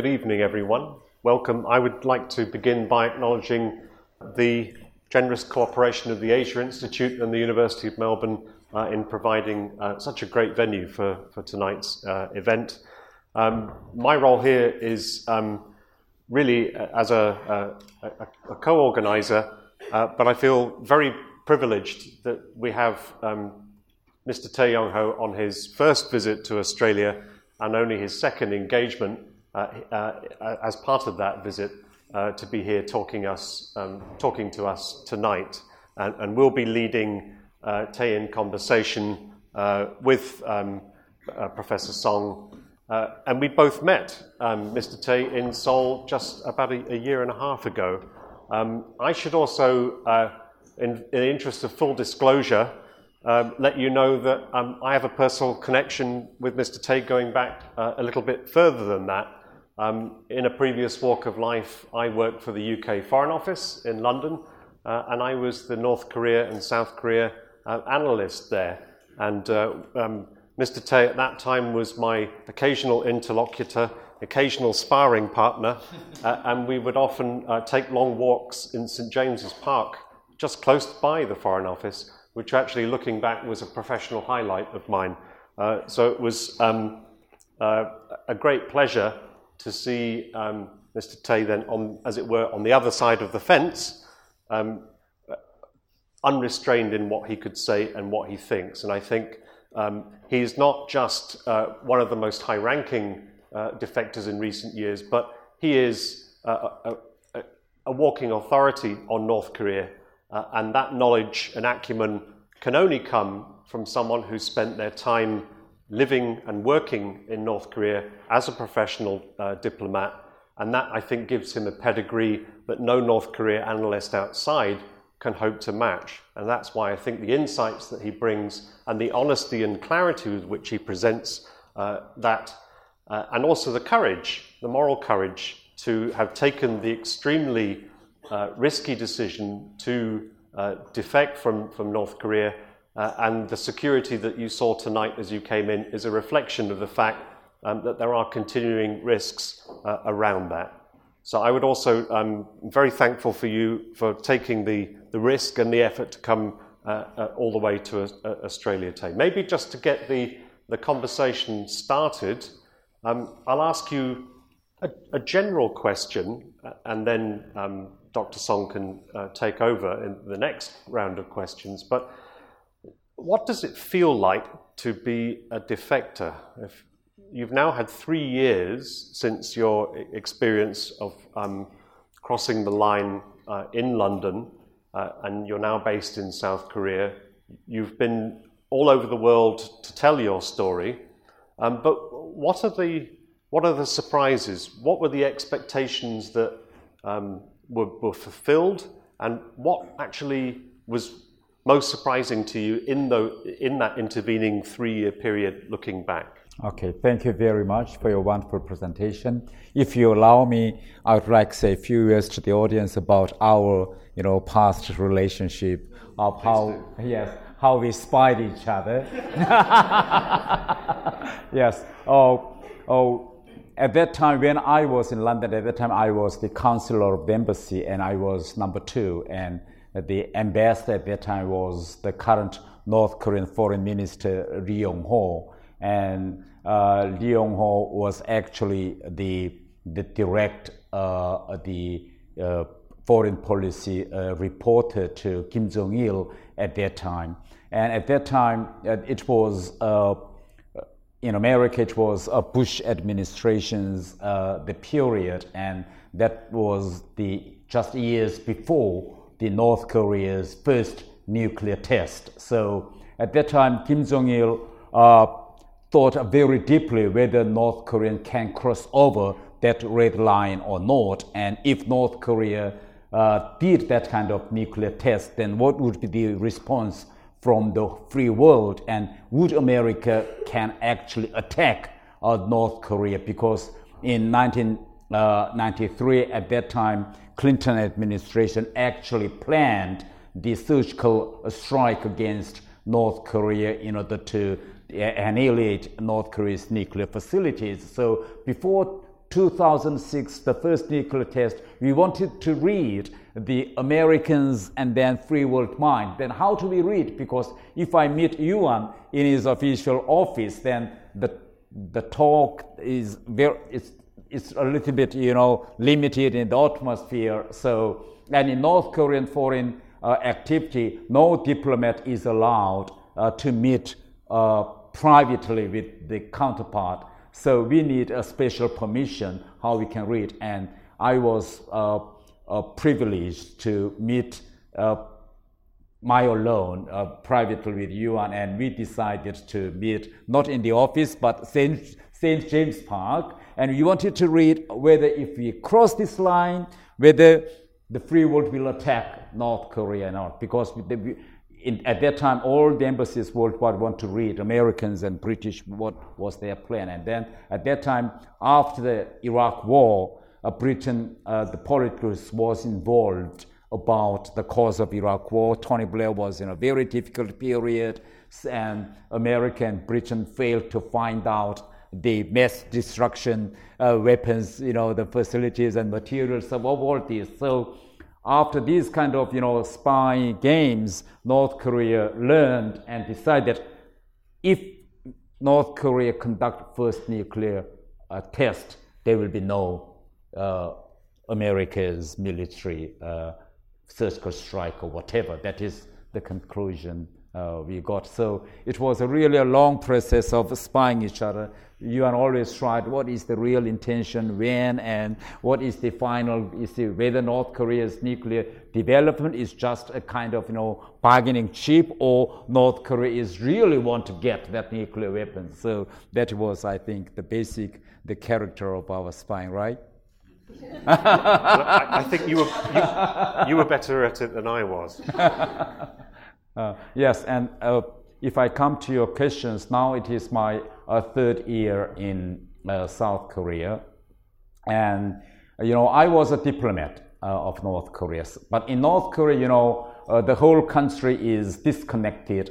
Good evening, everyone. Welcome. I would like to begin by acknowledging the generous cooperation of the Asia Institute and the University of Melbourne in providing such a great venue for tonight's event. My role here is really as a co-organiser, but I feel very privileged that we have Mr. Thae Yong-ho on his first visit to Australia and only his second engagement as part of that visit to be here talking to us tonight, and we'll be leading Thae in conversation with Professor Song. And we both met Mr. Thae in Seoul just about a year and a half ago. I should also, in the interest of full disclosure, let you know that I have a personal connection with Mr. Thae going back a little bit further than that. In a previous walk of life, I worked for the UK Foreign Office in London, and I was the North Korea and South Korea analyst there. And Mr. Thae at that time was my occasional interlocutor, occasional sparring partner, and we would often take long walks in St. James's Park, just close by the Foreign Office, which actually, looking back, was a professional highlight of mine. So it was a great pleasure to see Mr. Thae then, as it were, on the other side of the fence, unrestrained in what he could say and what he thinks. And I think he's not just one of the most high-ranking defectors in recent years, but he is a walking authority on North Korea, and that knowledge and acumen can only come from someone who spent their time living and working in North Korea as a professional diplomat, and that, I think, gives him a pedigree that no North Korea analyst outside can hope to match. And that's why I think the insights that he brings and the honesty and clarity with which he presents that, and also the courage, the moral courage, to have taken the extremely risky decision to defect from North Korea, and the security that you saw tonight as you came in is a reflection of the fact that there are continuing risks around that. So I would also, I'm very thankful for you for taking the risk and the effort to come all the way to Australia today. Maybe just to get the conversation started, I'll ask you a general question, and then Dr. Song can take over in the next round of questions. But what does it feel like to be a defector? If you've now had 3 years since your experience of crossing the line in London, and you're now based in South Korea. You've been all over the world to tell your story, but what are the surprises? What were the expectations that were fulfilled, and what actually was most surprising to you in that intervening 3-year period looking back? Okay, thank you very much for your wonderful presentation. If you allow me, I would like to say a few words to the audience about our past relationship of how we spied each other. Yes. At that time, when I was in London, I was the counselor of the embassy, and I was number 2. And the ambassador at that time was the current North Korean Foreign Minister Ri Yong-ho, and Ri Yong-ho was actually the direct foreign policy reporter to Kim Jong-il at that time. And at that time, it was in America, it was Bush administration's the period, and that was just years before the North Korea's first nuclear test. So at that time, Kim Jong-il thought very deeply whether North Korea can cross over that red line or not, and if North Korea did that kind of nuclear test, then what would be the response from the free world, and would America can actually attack North Korea? Because in 1993, at that time, Clinton administration actually planned the surgical strike against North Korea in order to annihilate North Korea's nuclear facilities. So before 2006, the first nuclear test, we wanted to read the Americans and then free world mind. Then how do we read? Because if I meet Yuan in his official office, then the talk is very, it's a little bit, you know, limited in the atmosphere. So, and in North Korean foreign activity, no diplomat is allowed to meet privately with the counterpart. So we need a special permission how we can read. And I was privileged to meet my alone privately with Yuan, and we decided to meet not in the office but St. James's Park, and we wanted to read whether if we cross this line, whether the free world will attack North Korea or not, because at that time, all the embassies worldwide want to read Americans and British, what was their plan. And then at that time, after the Iraq war, Britain, the politics was involved about the cause of Iraq war. Tony Blair was in a very difficult period, and America and Britain failed to find out the mass destruction weapons, you know, the facilities and materials of all this. So after these kind of, you know, spy games, North Korea learned and decided if North Korea conduct first nuclear test, there will be no America's military surgical strike or whatever. That is the conclusion we got. So it was really a long process of spying each other. Yuan always tried what is the real intention, when, and what is the final issue, whether North Korea's nuclear development is just a kind of, you know, bargaining chip, or North Korea is really want to get that nuclear weapon. So that was, I think, the character of our spying, right? Well, I think you were better at it than I was. Yes, and if I come to your questions, now it is my third year in South Korea, and you know, I was a diplomat of North Korea, but in North Korea, you know, the whole country is disconnected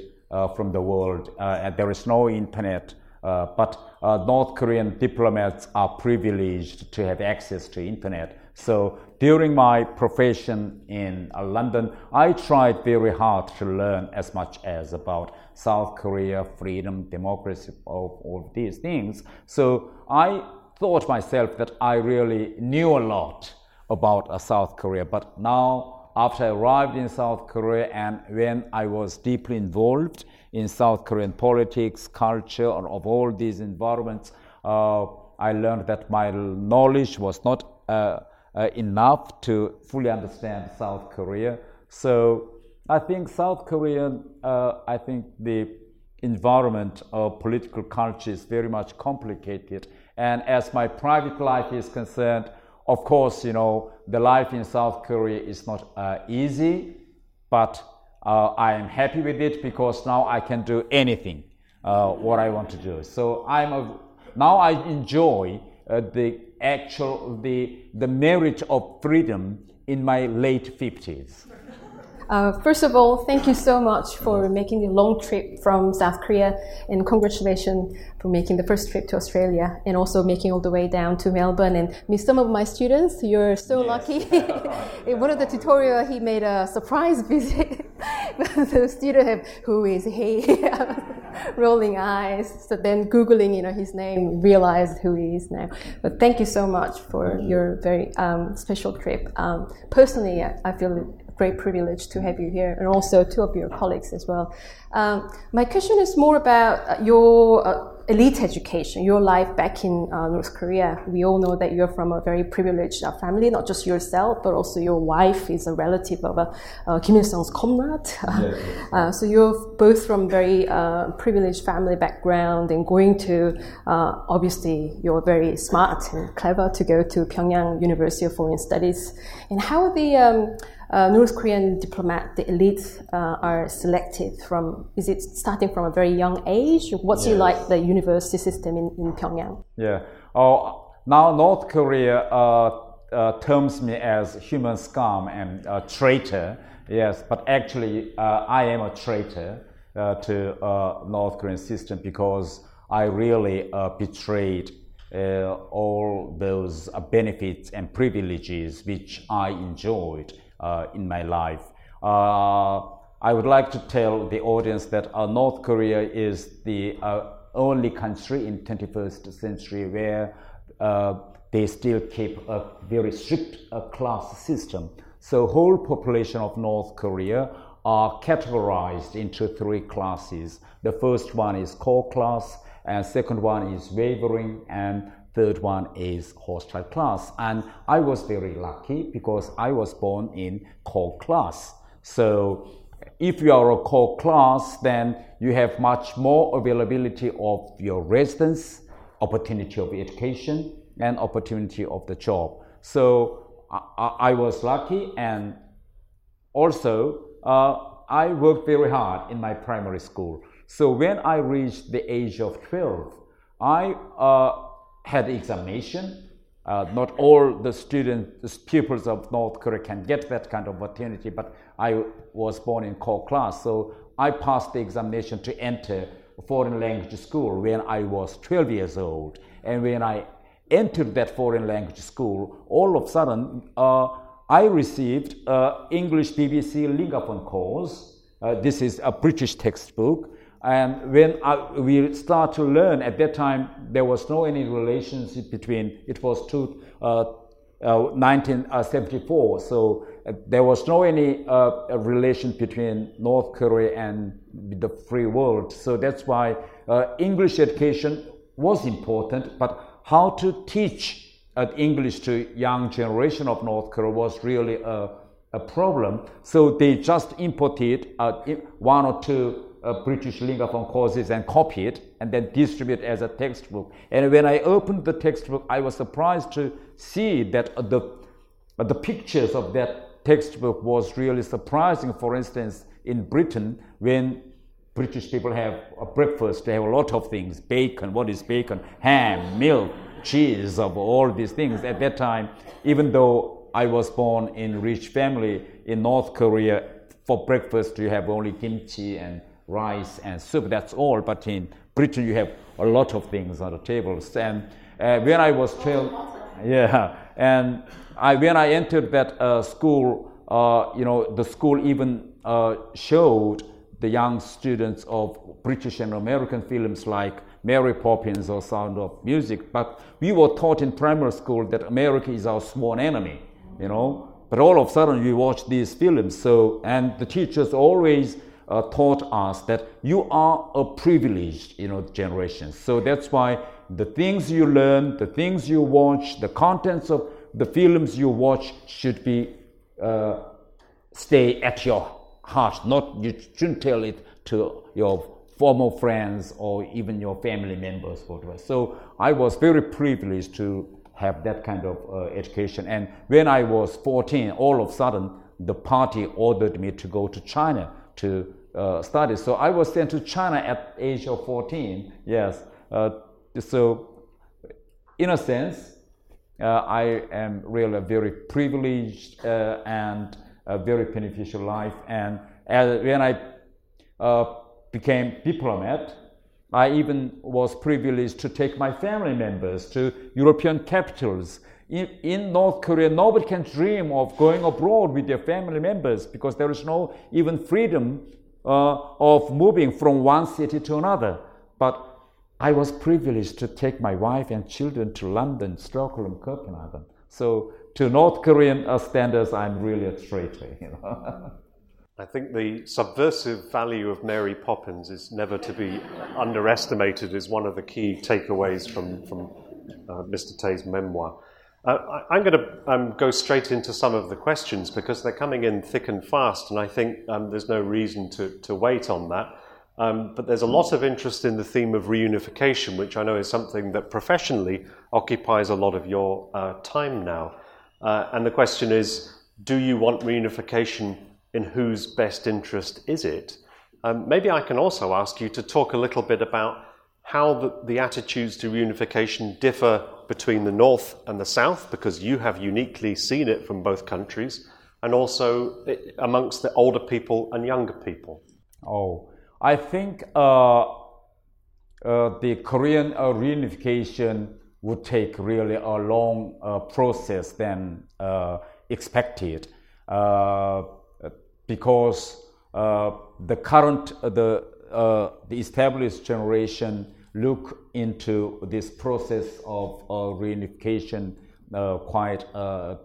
from the world, and there is no internet, but North Korean diplomats are privileged to have access to internet. So during my profession in London, I tried very hard to learn as much as about South Korea, freedom, democracy, all these things. So I thought myself that I really knew a lot about South Korea. But now, after I arrived in South Korea and when I was deeply involved in South Korean politics, culture, and of all these environments, I learned that my knowledge was not enough to fully understand South Korea. So I think South Korean, I think the environment of political culture is very much complicated. And as my private life is concerned, of course, you know, the life in South Korea is not easy, but I am happy with it because now I can do anything what I want to do. So now I enjoy the merit of freedom in my late 50s. First of all, thank you so much for making the long trip from South Korea, and congratulations for making the first trip to Australia and also making all the way down to Melbourne and meet some of my students. You're so lucky. In one of the tutorial, he made a surprise visit. The student have, who is he? Rolling eyes. So then Googling, you know, his name, realized who he is now. But thank you so much for your very special trip. Personally, I feel great privilege to have you here, and also two of your colleagues as well. My question is more about your elite education, your life back in North Korea. We all know that you're from a very privileged family, not just yourself, but also your wife is a relative of Kim Il-sung's comrade. So you're both from very privileged family background, and going to, obviously, you're very smart and clever to go to Pyongyang University of Foreign Studies. And how are the North Korean diplomat, the elite, are selected from? Is it starting from a very young age? What's it like, the university system in Pyongyang? Yeah. Oh, now North Korea terms me as human scum and a traitor. Yes, but actually I am a traitor to North Korean system because I really betrayed all those benefits and privileges which I enjoyed in my life. I would like to tell the audience that North Korea is the only country in 21st century where they still keep a very strict class system. So whole population of North Korea are categorized into three classes. The first one is core class, and second one is wavering, and third one is hostile class. And I was very lucky because I was born in core class. So if you are a core class, then you have much more availability of your residence, opportunity of education, and opportunity of the job. So I was lucky, and also I worked very hard in my primary school. So when I reached the age of 12, I had examination. Not all the pupils of North Korea can get that kind of opportunity, but I was born in core class, so I passed the examination to enter foreign language school when I was 12 years old. And when I entered that foreign language school, all of a sudden I received English BBC Lingaphone course. This is a British textbook, and when we start to learn, at that time there was no any relationship between, it was 1974, so there was no any relation between North Korea and the free world. So that's why English education was important, but how to teach English to young generation of North Korea was really a problem. So they just imported one or two British Lingaphone courses and copied and then distributed as a textbook. And when I opened the textbook, I was surprised to see that the pictures of that textbook was really surprising. For instance, in Britain, when British people have a breakfast, they have a lot of things, bacon, what is bacon, ham, milk, cheese, of all these things. At that time, even though I was born in rich family, in North Korea, for breakfast you have only kimchi and rice and soup, that's all. But in Britain you have a lot of things on the tables. And when I was 12, when I entered that school, the school even showed the young students of British and American films like Mary Poppins or Sound of Music. But we were taught in primary school that America is our sworn enemy, But all of a sudden we watch these films. So, and the teachers always taught us that you are a privileged, generation. So that's why the things you learn, the things you watch, the contents of the films you watch should be stay at your heart. Not, you shouldn't tell it to your former friends or even your family members. So I was very privileged to have that kind of education. And when I was 14, all of a sudden the party ordered me to go to China to study. So I was sent to China at the age of 14. Yes. So in a sense, I am really very privileged and a very beneficial life. And when I became diplomat, I even was privileged to take my family members to European capitals. In North Korea, nobody can dream of going abroad with their family members because there is no even freedom of moving from one city to another. But I was privileged to take my wife and children to London, Stockholm, Copenhagen. So to North Korean standards, I'm really a traitor. I think the subversive value of Mary Poppins is never to be underestimated, is one of the key takeaways from Mr. Thae's memoir. I'm going to go straight into some of the questions because they're coming in thick and fast, and I think there's no reason to wait on that. But there's a lot of interest in the theme of reunification, which I know is something that professionally occupies a lot of your time now. And the question is, do you want reunification? In whose best interest is it? Maybe I can also ask you to talk a little bit about how the attitudes to reunification differ between the North and the South, because you have uniquely seen it from both countries, and also amongst the older people and younger people. Oh, I think the Korean reunification would take really a long process than expected, because the established generation look into this process of reunification quite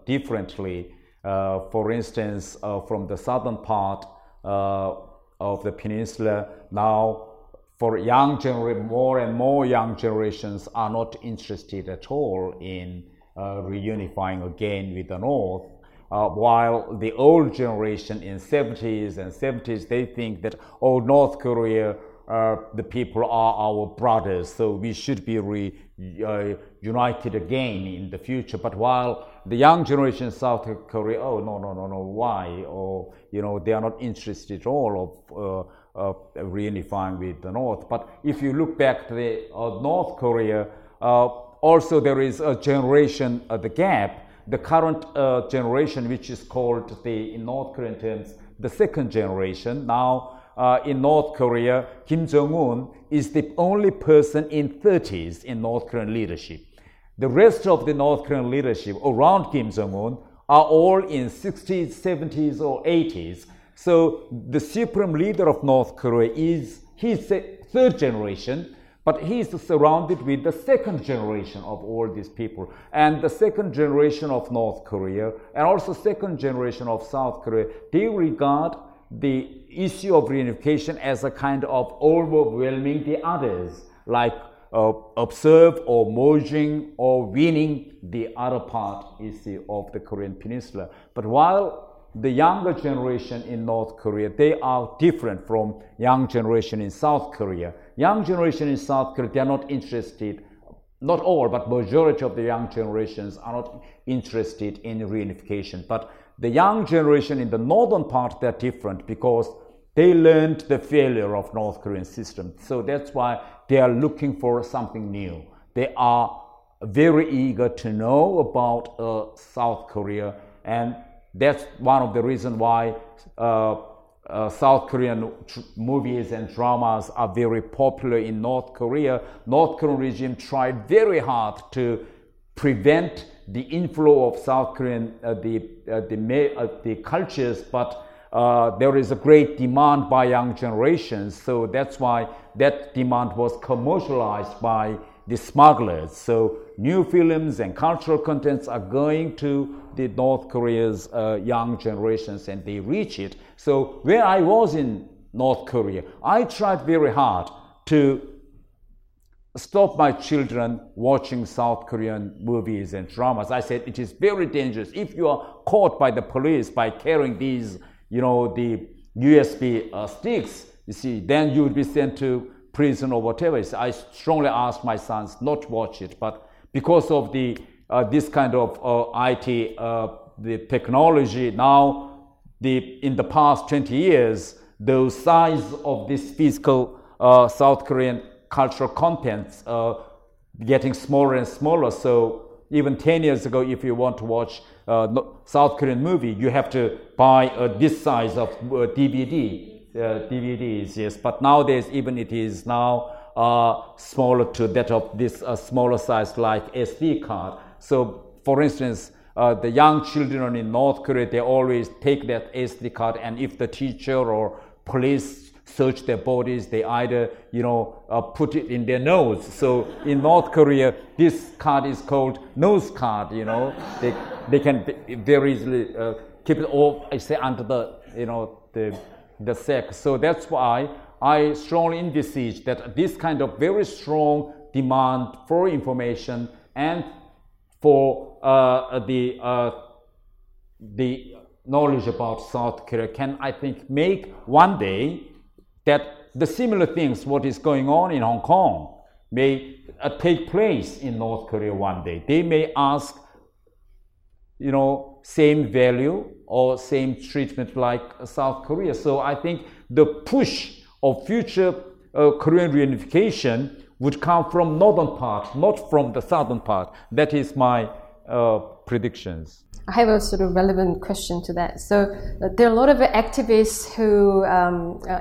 differently. For instance, from the southern part of the peninsula, now for young generation, more and more young generations are not interested at all in reunifying again with the North. While the old generation in 70s, they think that, oh, North Korea, the people are our brothers, so we should be united again in the future. But while the young generation in South Korea, oh, no, why? Or, you know, they are not interested at all of reunifying with the North. But if you look back to the North Korea, also there is a generation, the gap. The current generation, which is called in North Korean terms, the second generation. Now, in North Korea, Kim Jong-un is the only person in 30s in North Korean leadership. The rest of the North Korean leadership around Kim Jong-un are all in 60s, 70s, or 80s. So the supreme leader of North Korea is his third generation, but he is surrounded with the second generation of all these people. And the second generation of North Korea and also second generation of South Korea, they regard the issue of reunification as a kind of overwhelming the others, like observe or merging or winning the other part issue of the Korean peninsula. But while the younger generation in North Korea, they are different from young generation in South Korea. Young generation in South Korea, they are not interested, not all, but majority of the young generations are not interested in reunification. But the young generation in the northern part, they're different because they learned the failure of North Korean system. So that's why they are looking for something new. They are very eager to know about South Korea, and that's one of the reasons why South Korean movies and dramas are very popular in North Korea. North Korean regime tried very hard to prevent the inflow of South Korean the cultures, but there is a great demand by young generations, so that's why that demand was commercialized by the smugglers. So new films and cultural contents are going to the North Korea's young generations, and they reach it. So when I was in North Korea, I tried very hard to stop my children watching South Korean movies and dramas. I said it is very dangerous. If you are caught by the police by carrying these, you know, the USB sticks, you see, then you would be sent to prison or whatever. So I strongly asked my sons not to watch it, but because of the this kind of IT, the technology now, in the past 20 years, the size of this physical South Korean cultural contents getting smaller and smaller. So even 10 years ago, if you want to watch South Korean movie, you have to buy this size of DVDs, yes. But nowadays, even it is now smaller to that of this smaller size like SD card. So for instance, the young children in North Korea, they always take that SD card, and if the teacher or police search their bodies, they either, you know, put it in their nose. So in North Korea, this card is called nose card, you know. They can very easily keep it all, I say, under the, you know, the sack. So that's why I strongly envisage that this kind of very strong demand for information and for the knowledge about South Korea can, I think, make one day that the similar things, what is going on in Hong Kong, may take place in North Korea one day. They may ask, you know, same value or same treatment like South Korea. So I think the push of future Korean reunification would come from northern part, not from the southern part. That is my predictions. I have a sort of relevant question to that. So there are a lot of activists who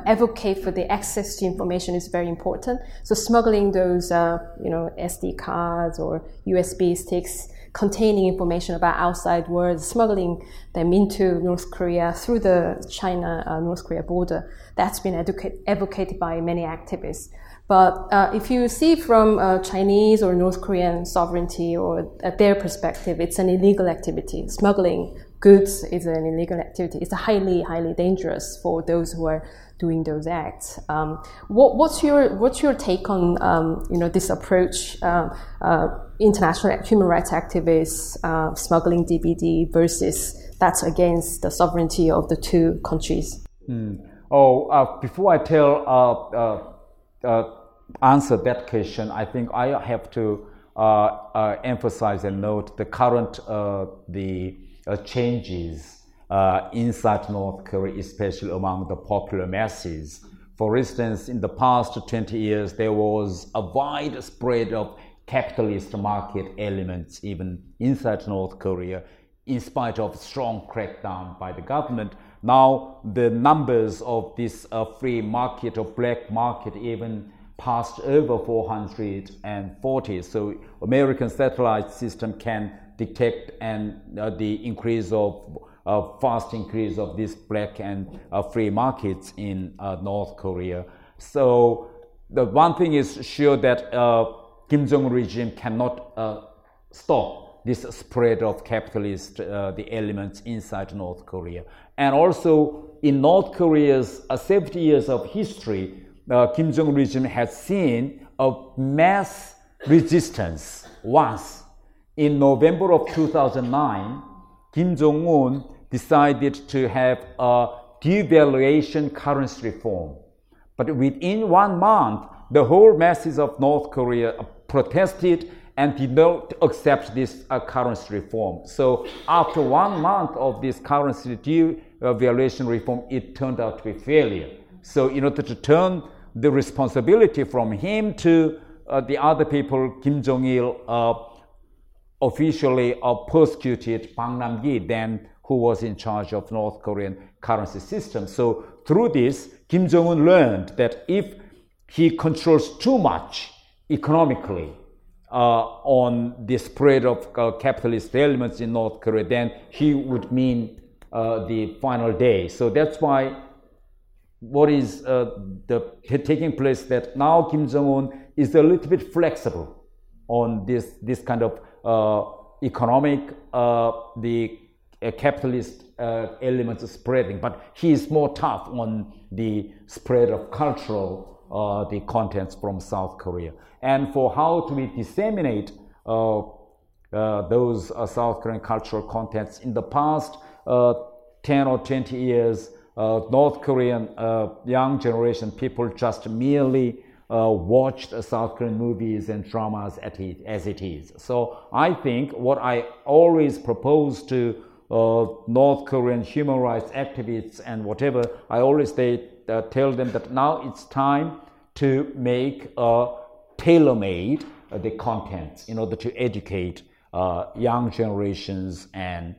advocate for the access to information is very important. So smuggling those, SD cards or USB sticks containing information about outside world, smuggling them into North Korea through the China-North Korea border, that's been advocated by many activists. But if you see from Chinese or North Korean sovereignty or their perspective, it's an illegal activity. Smuggling goods is an illegal activity. It's highly, highly dangerous for those who are doing those acts. What's your take on this approach? International human rights activists smuggling DVD versus that's against the sovereignty of the two countries. Before I tell. Answer that question, I think I have to emphasize and note the current changes inside North Korea, especially among the popular masses. For instance, in the past 20 years, there was a widespread of capitalist market elements even inside North Korea, in spite of strong crackdown by the government. Now, the numbers of this free market or black market even passed over 440. So American satellite system can detect the fast increase of these black and free markets in North Korea. So the one thing is sure that Kim Jong-un regime cannot stop this spread of capitalist the elements inside North Korea. And also in North Korea's 70 years of history, Kim Jong-un regime has seen a mass resistance once. In November of 2009, Kim Jong-un decided to have a devaluation currency reform. But within 1 month, the whole masses of North Korea protested and did not accept this currency reform. So after 1 month of this currency devaluation reform, it turned out to be failure. So in order to turn the responsibility from him to the other people, Kim Jong-il officially persecuted Pang Nam Yi, then who was in charge of North Korean currency system. So through this, Kim Jong-un learned that if he controls too much economically, on the spread of capitalist elements in North Korea, then he would mean the final day. So that's why what is taking place that now Kim Jong-un is a little bit flexible on this kind of economic, the capitalist elements spreading, but he is more tough on the spread of cultural the contents from South Korea. And for how do we disseminate those South Korean cultural contents? In the past 10 or 20 years, North Korean young generation people just merely watched South Korean movies and dramas as it is. So I think what I always propose to North Korean human rights activists and whatever, I always say, tell them that now it's time to make tailor-made the contents in order to educate young generations and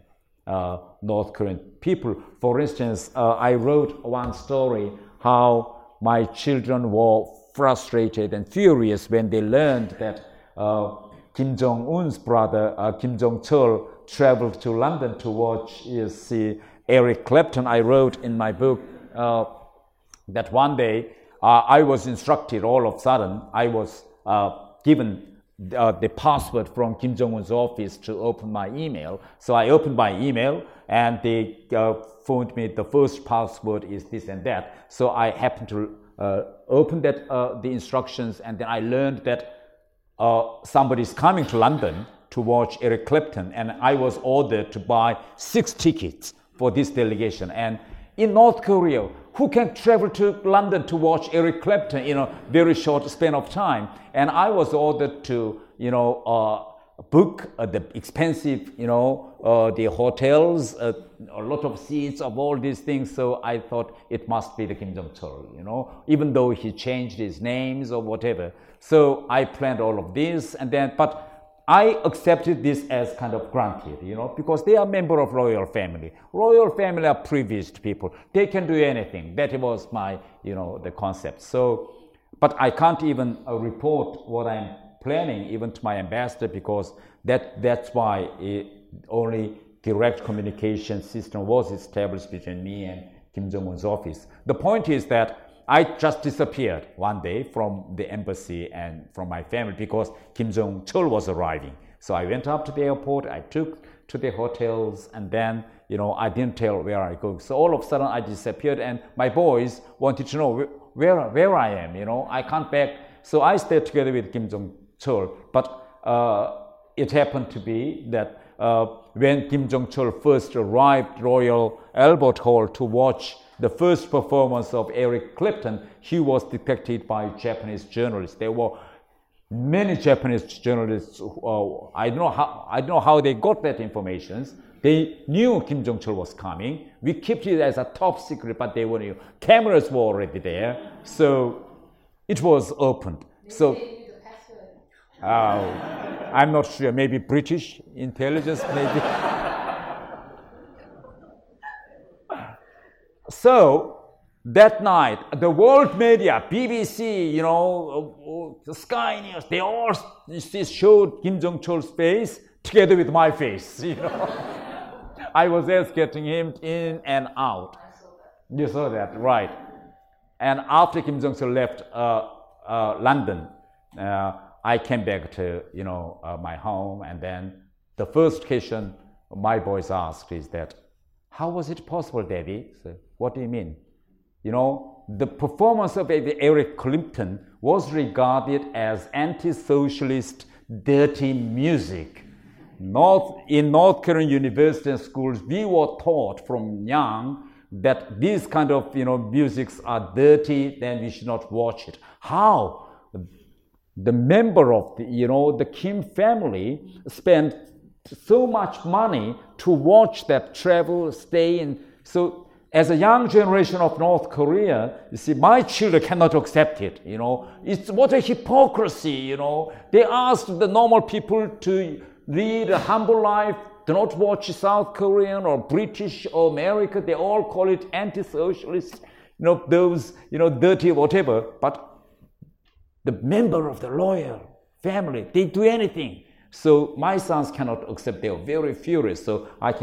North Korean people. For instance, I wrote one story how my children were frustrated and furious when they learned that Kim Jong-un's brother, Kim Jong-chul, traveled to London to see Eric Clapton. I wrote in my book that one day I was instructed, all of a sudden, I was given the password from Kim Jong-un's office to open my email. So I opened my email and they phoned me, the first password is this and that. So I happened to open that the instructions, and then I learned that somebody's coming to London to watch Eric Clapton, and I was ordered to buy 6 tickets for this delegation. And in North Korea, who can travel to London to watch Eric Clapton in a very short span of time? And I was ordered to, book the expensive, the hotels, a lot of seats of all these things. So I thought it must be the Kim Jong-chul, even though he changed his names or whatever. So I planned all of this, and then, but I accepted this as kind of granted, you know, because they are member of royal family. Royal family are privileged people. They can do anything. That was my, you know, the concept. So, but I can't even report what I'm planning even to my ambassador, because that's why it, only direct communication system was established between me and Kim Jong-un's office. The point is that I just disappeared one day from the embassy and from my family because Kim Jong-chul was arriving. So I went up to the airport, I took to the hotels, and then, you know, I didn't tell where I go. So all of a sudden I disappeared, and my boys wanted to know where I am, you know, I can't back. So I stayed together with Kim Jong-chul, but it happened to be that when Kim Jong-chul first arrived Royal Albert Hall to watch the first performance of Eric Clapton, he was depicted by Japanese journalists. There were many Japanese journalists. I don't know how they got that information. They knew Kim Jong-chul was coming. We kept it as a top secret, but they were new. Cameras were already there, so it was opened. So I'm not sure. Maybe British intelligence, maybe. So that night, the world media, BBC, you know, Sky News, they all showed Kim Jong-chul's face together with my face, you know. I was just getting him in and out. I saw that. You saw that, right. And after Kim Jong-chul left London, I came back to, you know, my home, and then the first question my boys asked is that, how was it possible, Daddy? So, what do you mean? You know, the performance of Eric Clapton was regarded as anti-socialist dirty music. In North Korean university and schools, we were taught from young that these kind of, you know, musics are dirty, then we should not watch it. How? The member of the, you know, the Kim family spent so much money to watch that, travel, stay in. So as a young generation of North Korea, you see, my children cannot accept it, you know. It's what a hypocrisy, you know. They asked the normal people to lead a humble life, do not watch South Korean or British or America. They all call it anti-socialist, you know, those, you know, dirty whatever. But the member of the royal family, they do anything. So my sons cannot accept. They are very furious. So I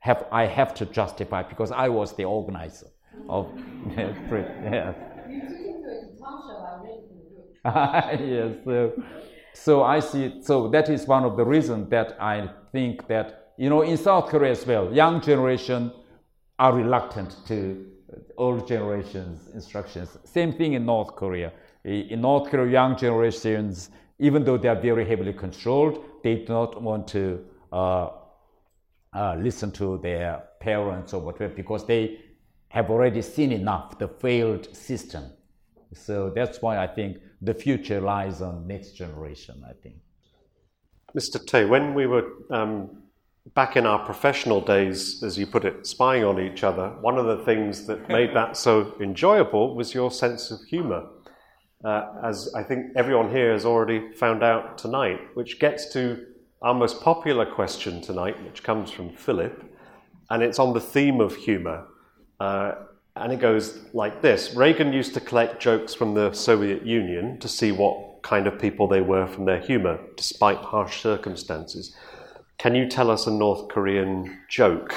have to justify, because I was the organizer of the trip. Yes. You took him to a talk show. I read in the book. Yes. So I see. So that is one of the reasons that I think that, you know, in South Korea as well, young generation are reluctant to old generation's instructions. Same thing in North Korea. In North Korea, young generations, even though they are very heavily controlled, they do not want to listen to their parents or whatever, because they have already seen enough, the failed system. So that's why I think the future lies on next generation, I think. Mr. Thae, when we were back in our professional days, as you put it, spying on each other, one of the things that made that so enjoyable was your sense of humour. As I think everyone here has already found out tonight, which gets to our most popular question tonight, which comes from Philip, and it's on the theme of humour. And it goes like this. Reagan used to collect jokes from the Soviet Union to see what kind of people they were from their humour, despite harsh circumstances. Can you tell us a North Korean joke?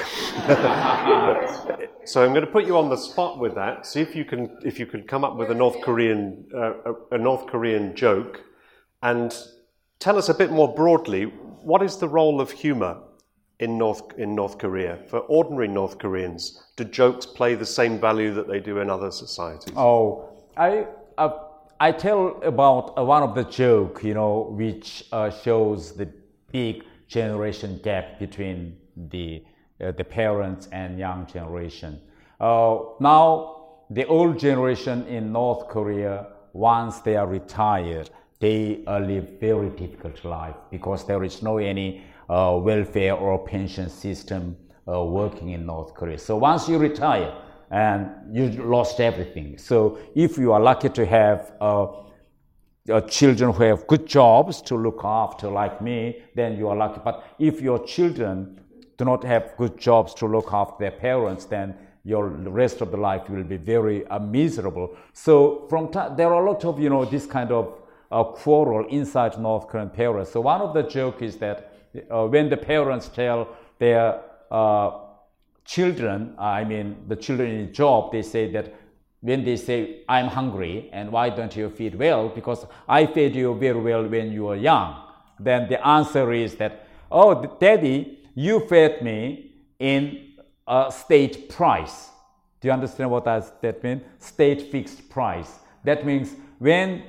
So I'm going to put you on the spot with that. See if you can come up with a North Korean joke, and tell us a bit more broadly, what is the role of humour in North Korea for ordinary North Koreans? Do jokes play the same value that they do in other societies? Oh, I tell about one of the joke, you know, which shows the big generation gap between the parents and young generation. Now, the old generation in North Korea, once they are retired, they live very difficult life, because there is no any welfare or pension system working in North Korea. So once you retire, and you lost everything. So if you are lucky to have children who have good jobs to look after like me, then you are lucky. But if your children do not have good jobs to look after their parents, then your rest of the life will be very miserable. So there are a lot of, you know, this kind of quarrel inside North Korean parents. So one of the joke is that when the parents tell their children, I mean the children in the job, they say that when they say, I'm hungry and why don't you feed well? Because I fed you very well when you were young. Then the answer is that, oh, daddy, you fed me in a state price. Do you understand what that means? State fixed price. That means when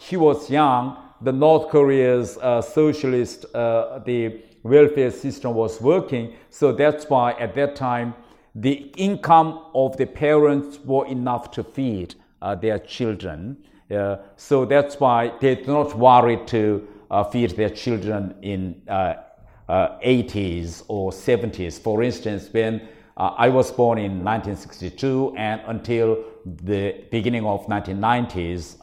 he was young, the North Korea's socialist, the welfare system was working. So that's why at that time, the income of the parents were enough to feed their children. So that's why they do not worry to feed their children in 80s or 70s. For instance, when I was born in 1962 and until the beginning of 1990s,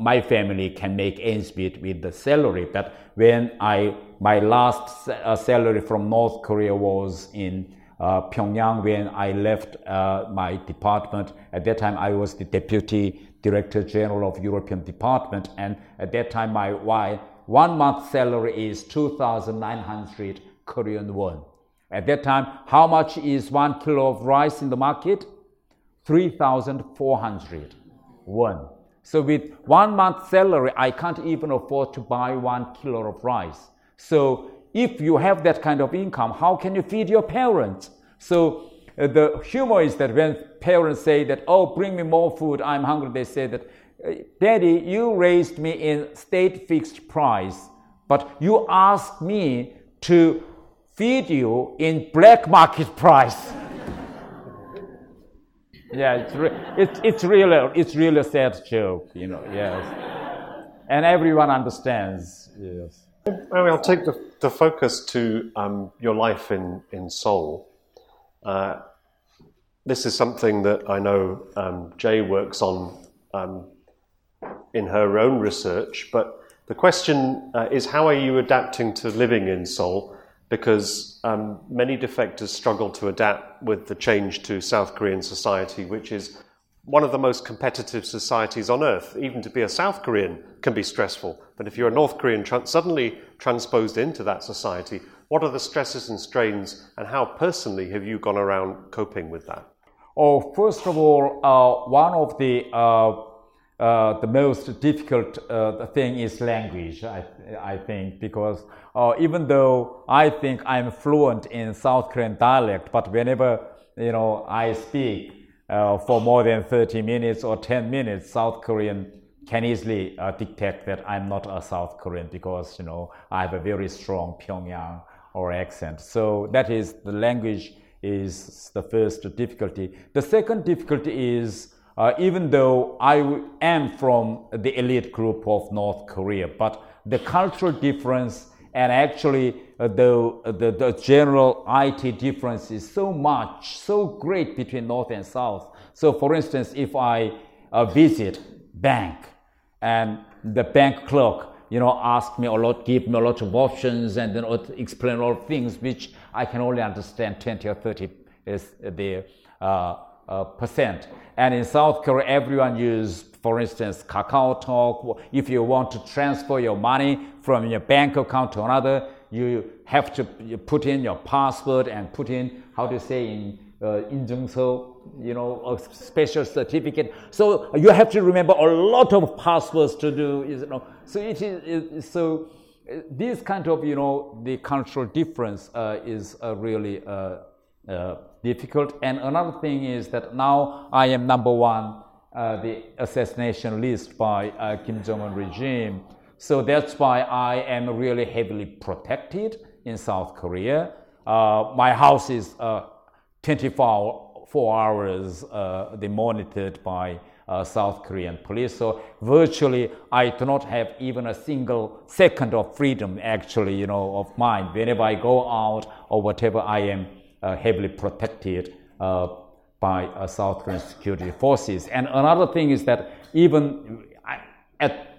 my family can make ends meet with the salary. But when my last salary from North Korea was in Pyongyang, when I left my department. At that time, I was the Deputy Director General of European Department, and at that time, my 1 month salary is 2,900 Korean won. At that time, how much is 1 kilo of rice in the market? 3,400 won. So with 1 month salary, I can't even afford to buy 1 kilo of rice. So if you have that kind of income, how can you feed your parents? So the humor is that when parents say that, oh, bring me more food, I'm hungry, they say that, daddy, you raised me in state fixed price, but you asked me to feed you in black market price. Yeah, it's really a sad joke, you know, yes. And everyone understands, yes. I'll take the focus to your life in Seoul. This is something that I know Jay works on in her own research, but the question is, how are you adapting to living in Seoul? Because many defectors struggle to adapt with the change to South Korean society, which is one of the most competitive societies on earth. Even to be a South Korean can be stressful. But if you're a North Korean suddenly transposed into that society, what are the stresses and strains, and how personally have you gone around coping with that? Oh, first of all, one of the most difficult thing is language, I think, because even though I think I'm fluent in South Korean dialect, but whenever, you know, I speak, for more than 30 minutes or 10 minutes, South Korean can easily detect that I'm not a South Korean because, you know, I have a very strong Pyongyang or accent. So that is, the language is the first difficulty. The second difficulty is, even though I am from the elite group of North Korea, but the cultural difference and actually the general IT difference is so much, so great between North and South. So for instance, if I visit bank and the bank clerk, you know, ask me a lot, give me a lot of options and then explain all things which I can only understand 20 or 30 is the percent. And in South Korea, everyone uses, for instance, Kakao Talk. If you want to transfer your money from your bank account to another, you have to put in your password and put in, how do you say in 인증서, you know, a special certificate. So you have to remember a lot of passwords to do, you know. So it is so this kind of, you know, the cultural difference is really difficult. And another thing is that now I am number one the assassination list by Kim Jong-un regime. So that's why I am really heavily protected in South Korea. My house is 24 hours monitored by South Korean police. So virtually, I do not have even a single second of freedom, actually, you know, of mine. Whenever I go out or whatever, I am heavily protected by South Korean security forces. And another thing is that even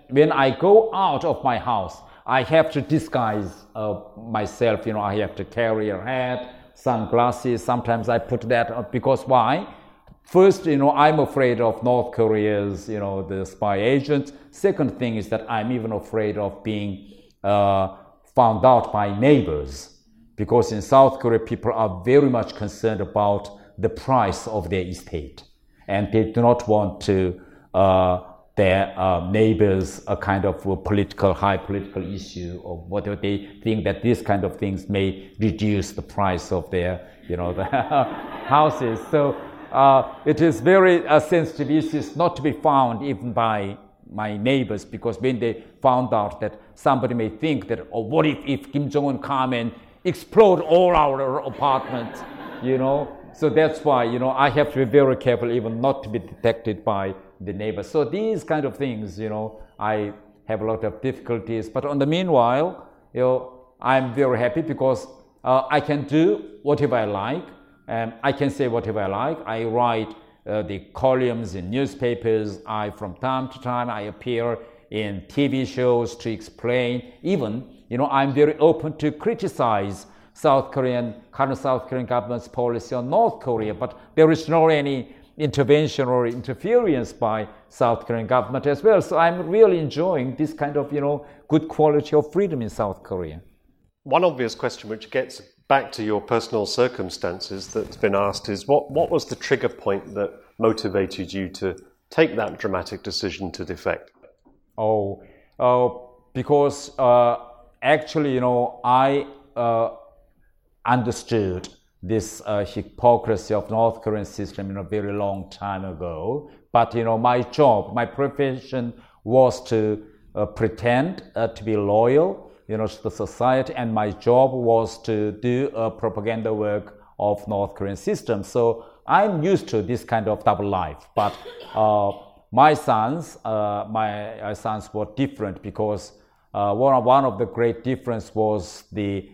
when I go out of my house, I have to disguise myself. You know, I have to carry a hat, sunglasses. Sometimes I put that on because why? First, you know, I'm afraid of North Korea's, you know, the spy agents. Second thing is that I'm even afraid of being found out by neighbors, because in South Korea, people are very much concerned about the price of their estate, and they do not want to their neighbors a kind of a high political issue or whatever. They think that these kind of things may reduce the price of their, you know, the houses. So it is very sensitive issues, not to be found even by my neighbors, because when they found out that somebody may think that, oh, what if Kim Jong-un come and explode all our apartments, you know? So that's why, you know, I have to be very careful even not to be detected by the neighbors. So these kind of things, you know, I have a lot of difficulties. But on the meanwhile, you know, I'm very happy because I can do whatever I like. I can say whatever I like. I write the columns in newspapers. I, from time to time, I appear in TV shows to explain. Even, you know, I'm very open to criticize current South Korean government's policy on North Korea, but there is no any intervention or interference by South Korean government as well. So I'm really enjoying this kind of, you know, good quality of freedom in South Korea. One obvious question which gets back to your personal circumstances that's been asked is what was the trigger point that motivated you to take that dramatic decision to defect? Because actually, you know, I understood this hypocrisy of North Korean system, you know, very long time ago. But, you know, my job, my profession was to pretend to be loyal, you know, to the society, and my job was to do propaganda work of North Korean system. So I'm used to this kind of double life. But my sons were different, because one of the great difference was the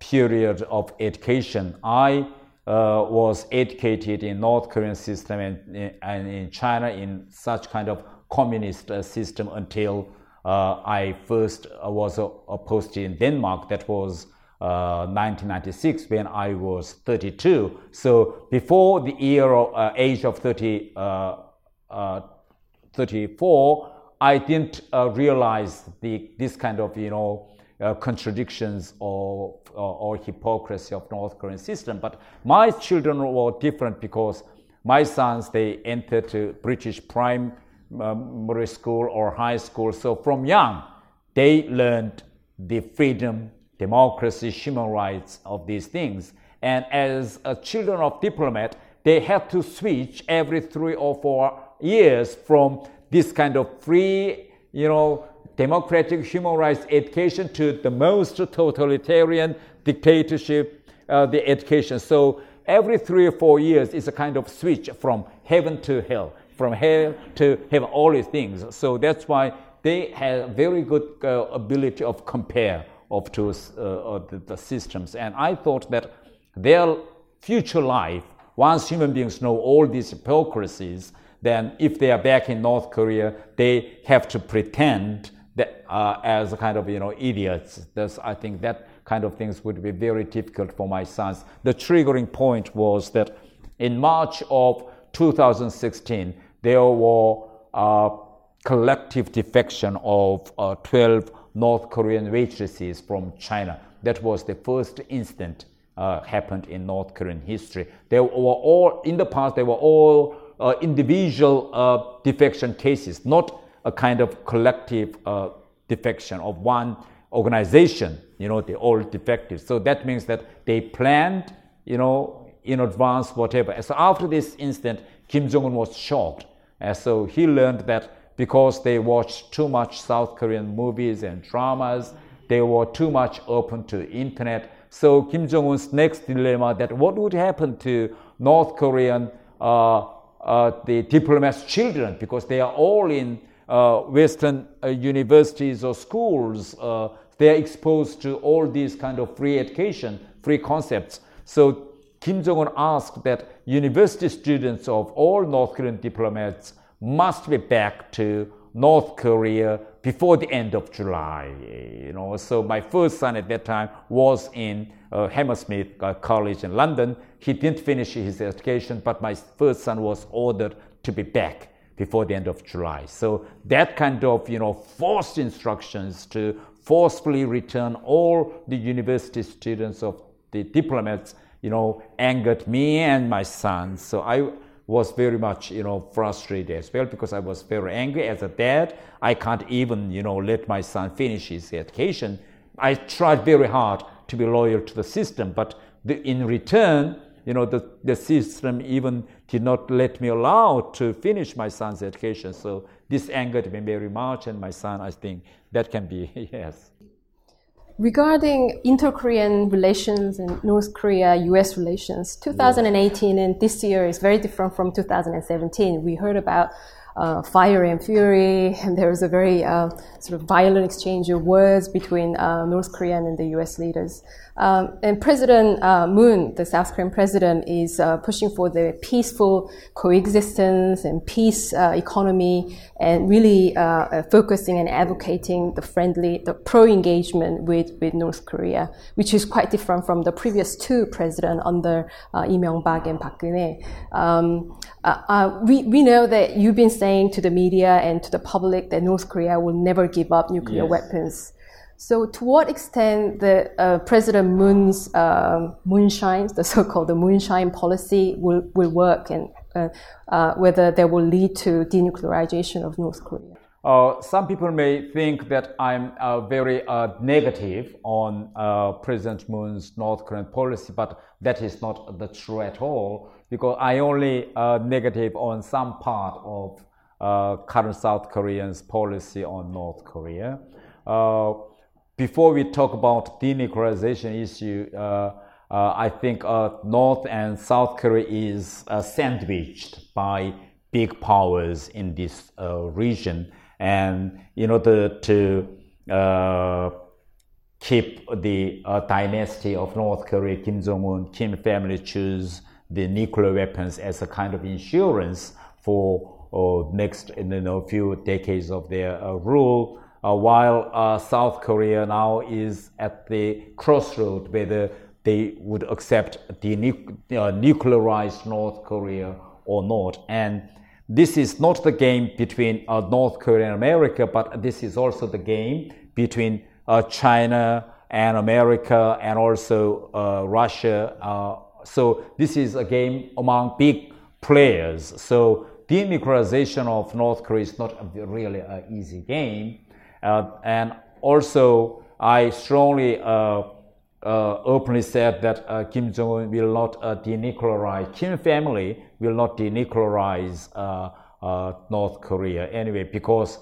period of education. I was educated in North Korean system and in China in such kind of communist system until I first was posted in Denmark. That was 1996, when I was 32. So before the age of 34, I didn't realize this kind of, you know, contradictions or hypocrisy of North Korean system. But my children were different, because my sons, they entered British primary school or high school. So from young, they learned the freedom, democracy, human rights of these things. And as children of diplomat, they have to switch every 3 or 4 years from this kind of free, you know, democratic human rights education to the most totalitarian dictatorship, the education. So every 3 or 4 years is a kind of switch from heaven to hell, from hell to heaven, all these things. So that's why they have very good ability of compare of two the systems. And I thought that their future life, once human beings know all these hypocrisies, then if they are back in North Korea, they have to pretend that as a kind of, you know, idiots. I think that kind of things would be very difficult for my sons. The triggering point was that in March of 2016, there were collective defection of 12 North Korean waitresses from China. That was the first incident happened in North Korean history. They were all, in the past, they were all individual defection cases, not a kind of collective defection of one organization. You know, they all defected. So that means that they planned, you know, in advance, whatever. So after this incident, Kim Jong-un was shocked. So he learned that because they watched too much South Korean movies and dramas, they were too much open to internet. So Kim Jong-un's next dilemma, that what would happen to North Korean the diplomats' children, because they are all in Western universities or schools. They are exposed to all these kind of free education, free concepts. So Kim Jong-un asked that university students of all North Korean diplomats must be back to North Korea before the end of July, you know. So my first son at that time was in Hammersmith College in London. He didn't finish his education, but my first son was ordered to be back before the end of July. So that kind of, you know, forced instructions to forcefully return all the university students of the diplomats, you know, angered me and my son. So I was very much, you know, frustrated as well, because I was very angry as a dad. I can't even, you know, let my son finish his education. I tried very hard to be loyal to the system, but in return, you know, the system even did not let me allow to finish my son's education. So this angered me very much, and my son, I think, that can be, yes. Regarding inter-Korean relations and North Korea-US relations, 2018 and this year is very different from 2017. We heard about fire and fury, and there was a very sort of violent exchange of words between North Korean and the US leaders. And President Moon, the South Korean president, is pushing for the peaceful coexistence and peace economy, and really focusing and advocating the friendly, the pro-engagement with North Korea, which is quite different from the previous two presidents under Lee Myung-bak and Park Geun-hye. We know that you've been saying to the media and to the public that North Korea will never give up nuclear weapons. So to what extent the President Moon's moonshine, the so-called the moonshine policy, will work, and whether that will lead to denuclearization of North Korea? Some people may think that I'm very negative on President Moon's North Korean policy, but that is not the true at all, because I only negative on some part of current South Koreans' policy on North Korea. Before we talk about denuclearization issue, I think North and South Korea is sandwiched by big powers in this region, and in order to keep the dynasty of North Korea, Kim Jong-un, Kim family choose the nuclear weapons as a kind of insurance for next, you know, few decades of their rule. While South Korea now is at the crossroad whether they would accept the nuclearized North Korea or not. And this is not the game between North Korea and America, but this is also the game between China and America, and also Russia. So this is a game among big players. So denuclearization of North Korea is not really an easy game. And also, I strongly openly said that Kim Jong-un will not denuclearize, Kim family will not denuclearize North Korea anyway, because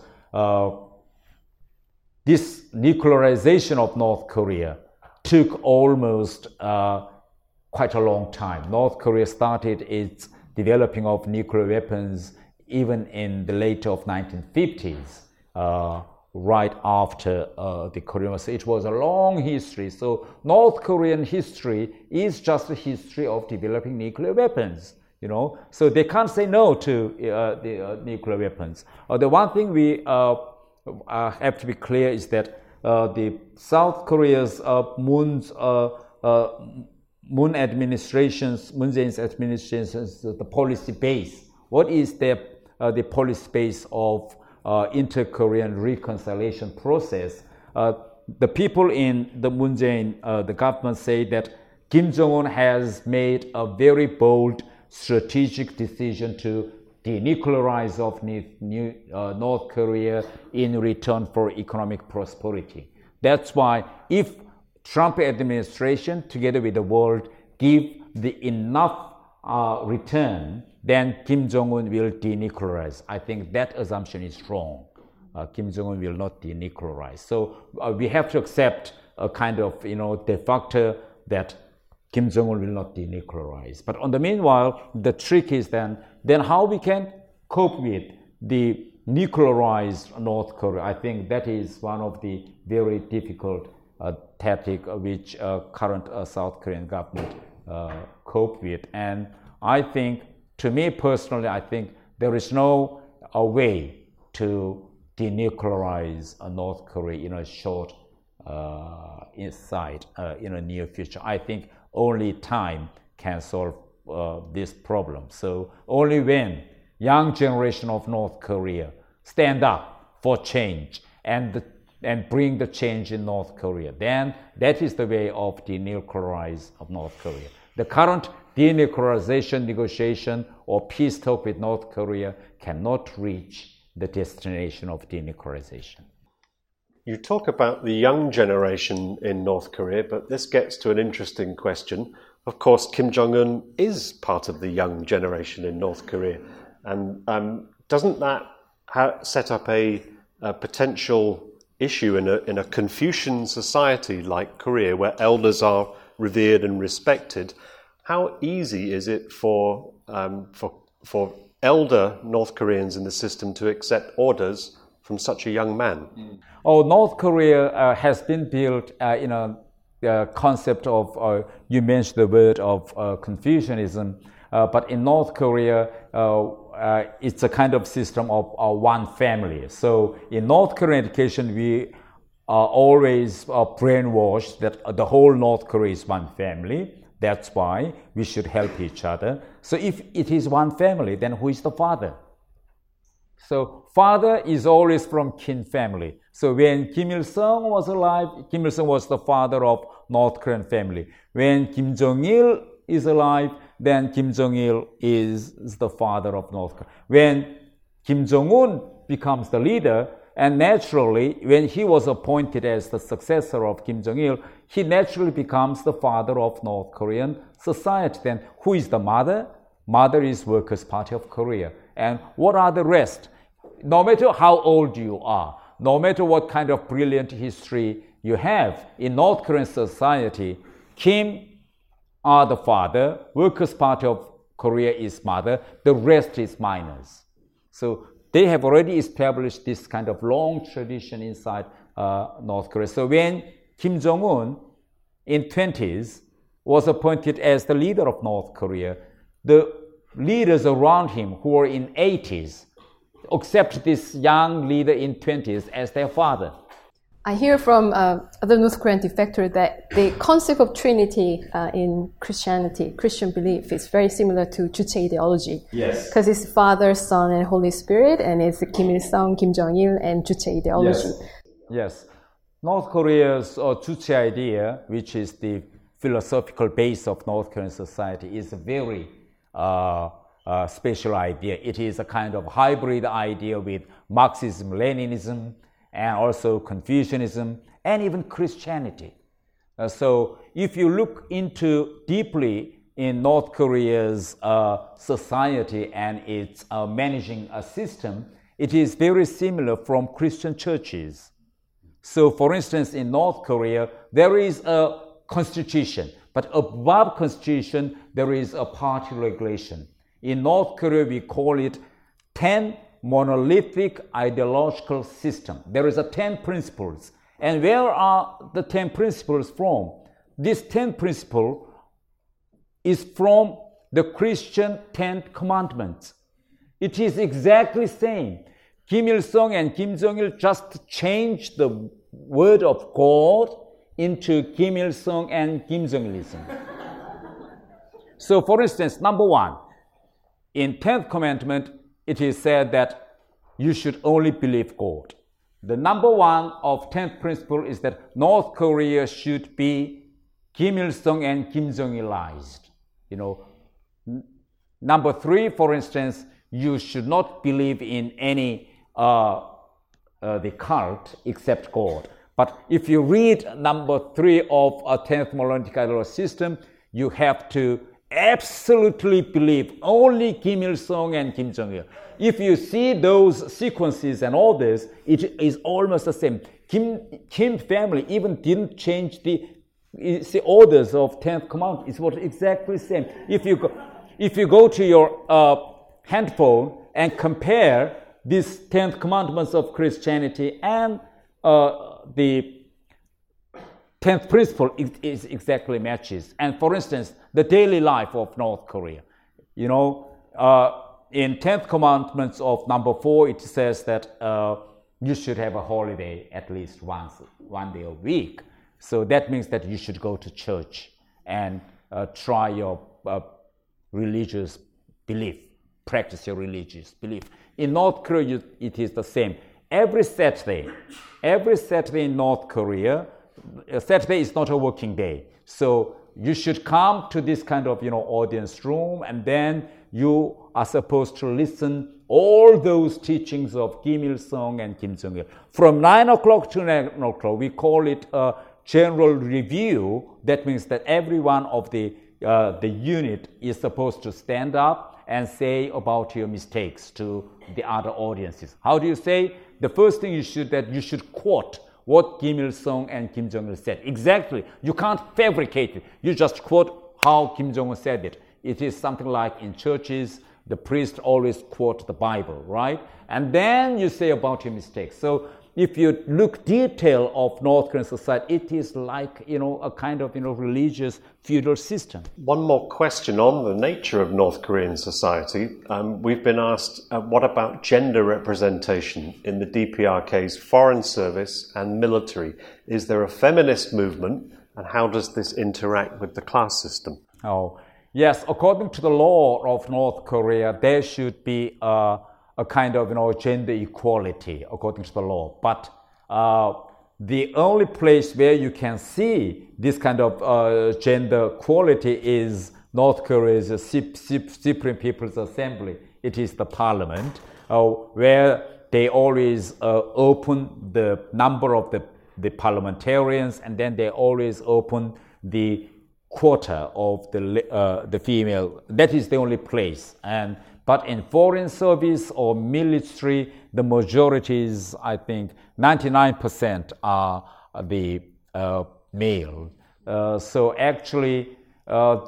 this nuclearization of North Korea took almost quite a long time. North Korea started its developing of nuclear weapons even in the late of 1950s. Right after the Korean War. So it was a long history. So North Korean history is just a history of developing nuclear weapons, you know. So they can't say no to the nuclear weapons. The one thing we have to be clear is that the South Korea's Moon administration's, Moon Jae-in's administration's the policy base. What is the policy base of inter-Korean reconciliation process? The people in the Moon Jae-in, the government, say that Kim Jong-un has made a very bold strategic decision to denuclearize of North Korea in return for economic prosperity. That's why if Trump administration together with the world give the enough return, then Kim Jong-un will denuclearize. I think that assumption is wrong. Kim Jong-un will not denuclearize. So we have to accept a kind of, you know, de facto that Kim Jong-un will not denuclearize. But on the meanwhile, the trick is then how we can cope with the nuclearized North Korea. I think that is one of the very difficult tactic which current South Korean government cope with. And I think, to me personally, I think there is no way to denuclearize North Korea in a short in a near future. I think only time can solve this problem. So only when young generation of North Korea stand up for change and bring the change in North Korea, then that is the way of denuclearize of North Korea. The current denuclearization negotiation or peace talk with North Korea cannot reach the destination of denuclearization. You talk about the young generation in North Korea, but this gets to an interesting question. Of course, Kim Jong-un is part of the young generation in North Korea. And doesn't that set up a potential issue in a Confucian society like Korea, where elders are revered and respected? How easy is it for elder North Koreans in the system to accept orders from such a young man? Oh, North Korea has been built in a concept of, you mentioned the word of Confucianism, but in North Korea, it's a kind of system of one family. So in North Korean education, we are always brainwashed that the whole North Korea is one family. That's why we should help each other. So if it is one family, then who is the father? So father is always from Kim family. So when Kim Il-sung was alive, Kim Il-sung was the father of North Korean family. When Kim Jong-il is alive, then Kim Jong-il is the father of North Korea. When Kim Jong-un becomes the leader, and naturally, when he was appointed as the successor of Kim Jong-il, he naturally becomes the father of North Korean society. Then who is the mother? Mother is Workers' Party of Korea. And what are the rest? No matter how old you are, no matter what kind of brilliant history you have in North Korean society, Kim are the father, Workers' Party of Korea is mother, the rest is minors. So they have already established this kind of long tradition inside North Korea. So when Kim Jong-un in 20s was appointed as the leader of North Korea, the leaders around him who were in 80s accept this young leader in 20s as their father. I hear from other North Korean defectors that the concept of Trinity in Christianity, Christian belief, is very similar to Juche ideology. Yes. Because it's Father, Son, and Holy Spirit, and it's Kim Il-sung, Kim Jong-il, and Juche ideology. Yes. North Korea's Juche idea, which is the philosophical base of North Korean society, is a very special idea. It is a kind of hybrid idea with Marxism, Leninism, and also Confucianism, and even Christianity. So if you look into deeply in North Korea's society and its managing a system, it is very similar from Christian churches. So for instance, in North Korea, there is a constitution, but above constitution, there is a party regulation. In North Korea, we call it 10 monolithic ideological system. There is a 10 principles. And where are the 10 principles from? This 10 principle is from the Christian 10 commandments. It is exactly same. Kim Il-sung and Kim Jong-il just changed the word of God into Kim Il-sung and Kim Jong-ilism. So for instance, number one, in 10th commandment, it is said that you should only believe God. The number one of 10th principle is that North Korea should be Kim Il-sung and Kim Jong-ilized. You know, number three, for instance, you should not believe in any the cult except God. But if you read number three of a 10th monolithic ideology system, you have to absolutely believe only Kim Il-sung and Kim Jong-il. If you see those sequences and all this, it is almost the same. Kim family even didn't change the orders of 10th commandment. It was exactly the same. If you go to your handphone and compare these 10th commandments of Christianity and the 10th principle, it exactly matches. And for instance, the daily life of North Korea. You know, in 10th commandments of number 4, it says that you should have a holiday at least one day a week. So that means that you should go to church and try your religious belief, practice your religious belief. In North Korea, it is the same. Every Saturday in North Korea, Saturday is not a working day. So you should come to this kind of, audience room, and then you are supposed to listen all those teachings of Kim Il-sung and Kim Jong-il. From 9 o'clock to 9 o'clock, we call it a general review. That means that every one of the unit is supposed to stand up and say about your mistakes to the other audiences. How do you say? The first thing you should quote what Kim Il-sung and Kim Jong-il said. Exactly. You can't fabricate it. You just quote how Kim Jong-un said it. It is something like in churches, the priest always quotes the Bible, right? And then you say about your mistakes. So if you look detail of North Korean society, it is like, a kind of, religious feudal system. One more question on the nature of North Korean society. We've been asked, what about gender representation in the DPRK's foreign service and military? Is there a feminist movement, and how does this interact with the class system? Oh, yes, according to the law of North Korea, there should be a kind of gender equality according to the law. But the only place where you can see this kind of gender equality is North Korea's Supreme People's Assembly. It is the parliament where they always open the number of the parliamentarians, and then they always open the quota of the female. That is the only place. But in foreign service or military, the majorities, I think, 99% are the male. So actually,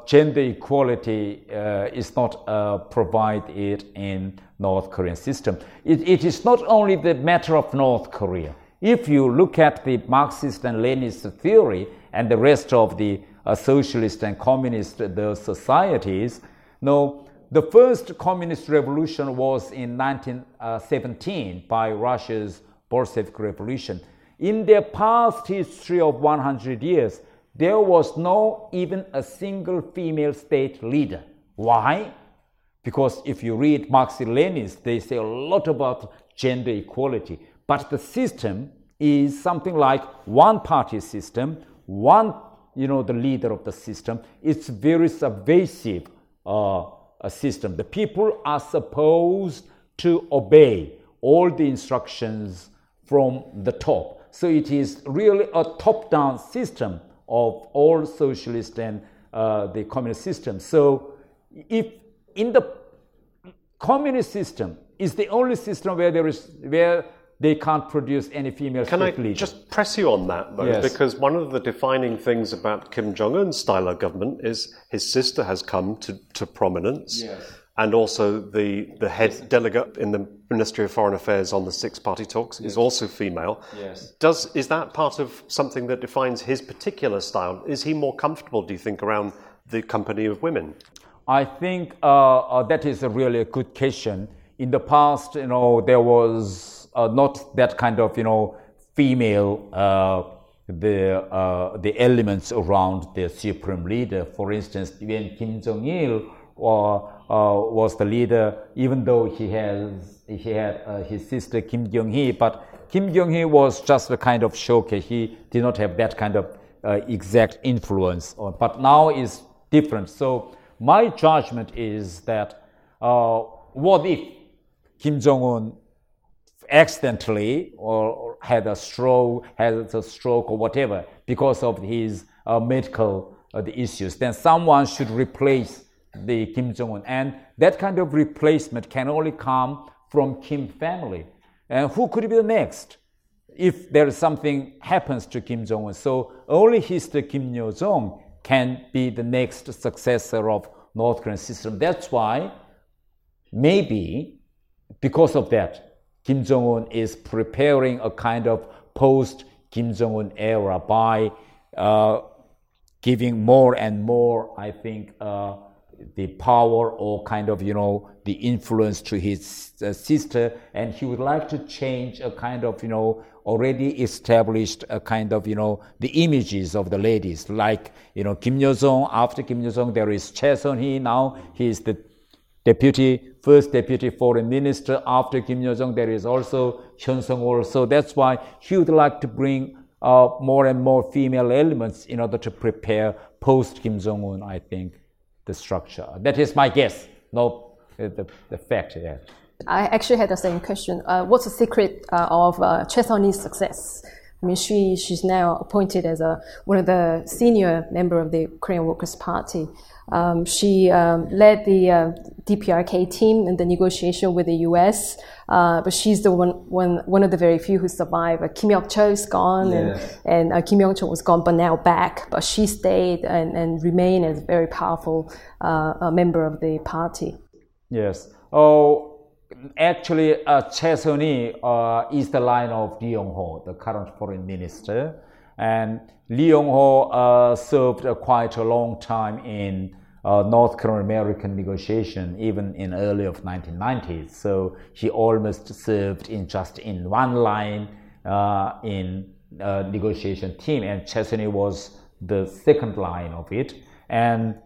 gender equality is not provided in North Korean system. It is not only the matter of North Korea. If you look at the Marxist and Leninist theory and the rest of the socialist and communist societies, the first communist revolution was in 1917 by Russia's Bolshevik Revolution. In their past history of 100 years, there was no even a single female state leader. Why? Because if you read Marxist-Leninists, they say a lot about gender equality. But the system is something like one-party system, the leader of the system. It's very subversive. A system. The people are supposed to obey all the instructions from the top. So it is really a top-down system of all socialist and the communist system. So if in the communist system is the only system where they can't produce any female leader. Can I just press you on that, though? Yes. Because one of the defining things about Kim Jong-un's style of government is his sister has come to prominence. Yes. And also the head delegate in the Ministry of Foreign Affairs on the six-party talks is also female. Yes. Is that part of something that defines his particular style? Is he more comfortable, do you think, around the company of women? I think that is really a good question. In the past, there was not that kind of, female the elements around the supreme leader. For instance, when Kim Jong-il was the leader, even though he had his sister Kim Kyung-hee, but Kim Kyung-hee was just a kind of showcase. He did not have that kind of exact influence. But now is different. So my judgment is that what if Kim Jong-un accidentally or had a stroke or whatever because of his medical the issues, then someone should replace the Kim Jong-un, and that kind of replacement can only come from Kim family. And who could be the next if there is something happens to Kim Jong-un? So only his Kim Yo-jong can be the next successor of North Korean system. That's why maybe because of that Kim Jong-un is preparing a kind of post-Kim Jong-un era by giving more and more, I think, the power or kind of, you know, the influence to his sister, and he would like to change a kind of, you know, already established a kind of, you know, the images of the ladies, like, you know, Kim Yo-jong. After Kim Yo-jong, there is Choe Son-hui. Now he is the first deputy foreign minister. After Kim Yo-jong, there is also Hyun Song-ul. So that's why he would like to bring more and more female elements in order to prepare post Kim Jong-un, I think, the structure. That is my guess, the fact. Yeah. I actually had the same question. What's the secret of Choe Son-hui's success? I mean, she's now appointed as one of the senior member of the Korean Workers Party. She led the DPRK team in the negotiation with the US, but she's the one of the very few who survived. Kim Yong-chul's gone, yes. and Kim Jong-chul was gone, but now back. But she stayed and remained as a very powerful member of the party. Yes. Actually, Choe Son-hui is the line of Ri Yong-ho, the current foreign minister. And Ri Yong-ho served quite a long time in North Korean American negotiation, even in early of 1990s. So he almost served in one line in negotiation team, and Choe Son-hui was the second line of it. And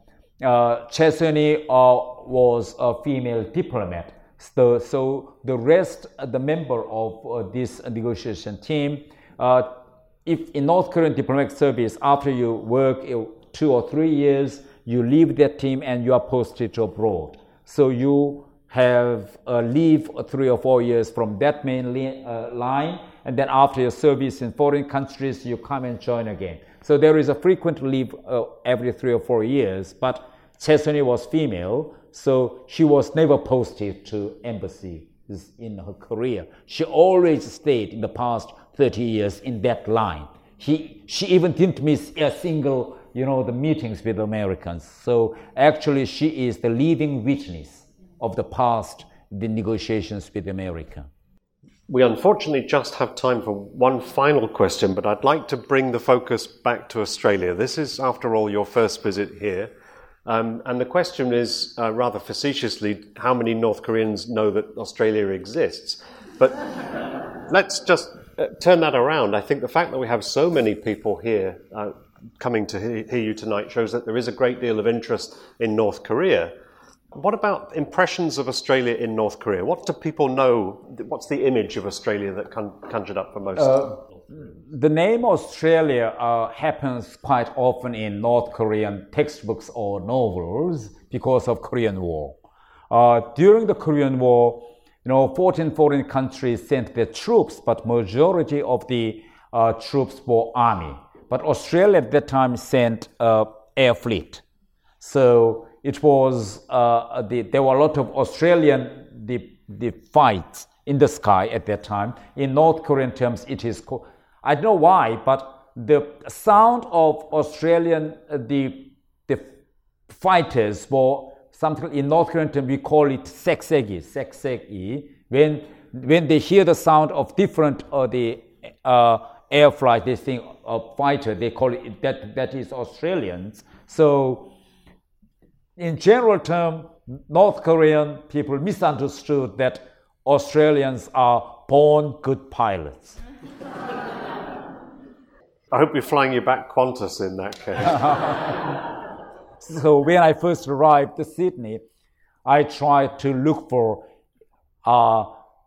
Choe Son-hui was a female diplomat. So the rest, the member of this negotiation team, if in North Korean diplomatic service, after you work 2 or 3 years, you leave that team and you are posted abroad. So you have leave 3 or 4 years from that main line, and then after your service in foreign countries, you come and join again. So there is a frequent leave every 3 or 4 years, but Choe Son-hui was female, so she was never posted to embassy in her career. She always stayed in the past 30 years in that line. She even didn't miss a single, you know, the meetings with Americans. So actually she is the living witness of the past, the negotiations with America. We unfortunately just have time for one final question, but I'd like to bring the focus back to Australia. This is, after all, your first visit here. And the question is, rather facetiously, how many North Koreans know that Australia exists? But let's just turn that around. I think the fact that we have so many people here coming to hear you tonight shows that there is a great deal of interest in North Korea. What about impressions of Australia in North Korea? What do people know? What's the image of Australia that conjured up for most of them? The name Australia happens quite often in North Korean textbooks or novels because of Korean War. During the Korean War, you know, 14 foreign countries sent their troops, but majority of the troops were army. But Australia at that time sent air fleet. So it was there were a lot of Australian the fights in the sky at that time. In North Korean terms, it is I don't know why, but the sound of Australian, the fighters were something, in North Korean term, we call it seksegi. When they hear the sound of different air flight, they think of fighter, they call it, that is Australians. So in general term, North Korean people misunderstood that Australians are born good pilots. I hope we're flying you back Qantas in that case. So when I first arrived to Sydney, I tried to look for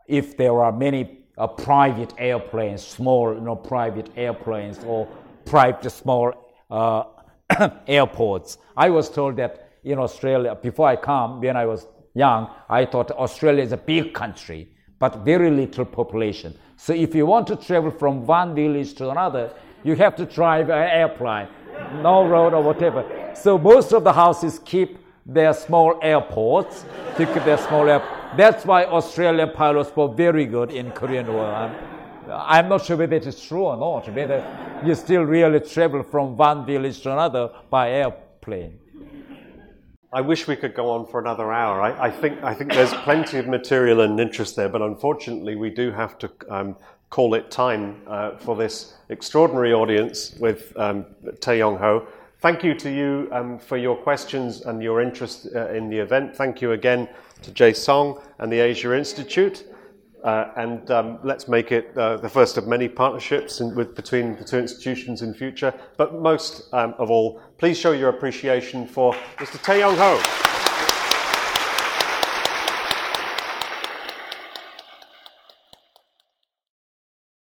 if there are many private airplanes, small, you know, private airplanes or private small airports. I was told that in Australia, before I come, when I was young, I thought Australia is a big country, but very little population. So if you want to travel from one village to another, you have to drive an airplane, no road or whatever. So most of the houses keep their small airports. That's why Australian pilots were very good in Korean War. I'm not sure whether it is true or not, whether you still really travel from one village to another by airplane. I wish we could go on for another hour. I think there's plenty of material and interest there, but unfortunately we do have to call it time for this extraordinary audience with Thae Yong-ho. Thank you to you for your questions and your interest in the event. Thank you again to Jay Song and the Asia Institute. And let's make it the first of many partnerships between the two institutions in future. But most of all, please show your appreciation for Mr. Thae Yong-ho.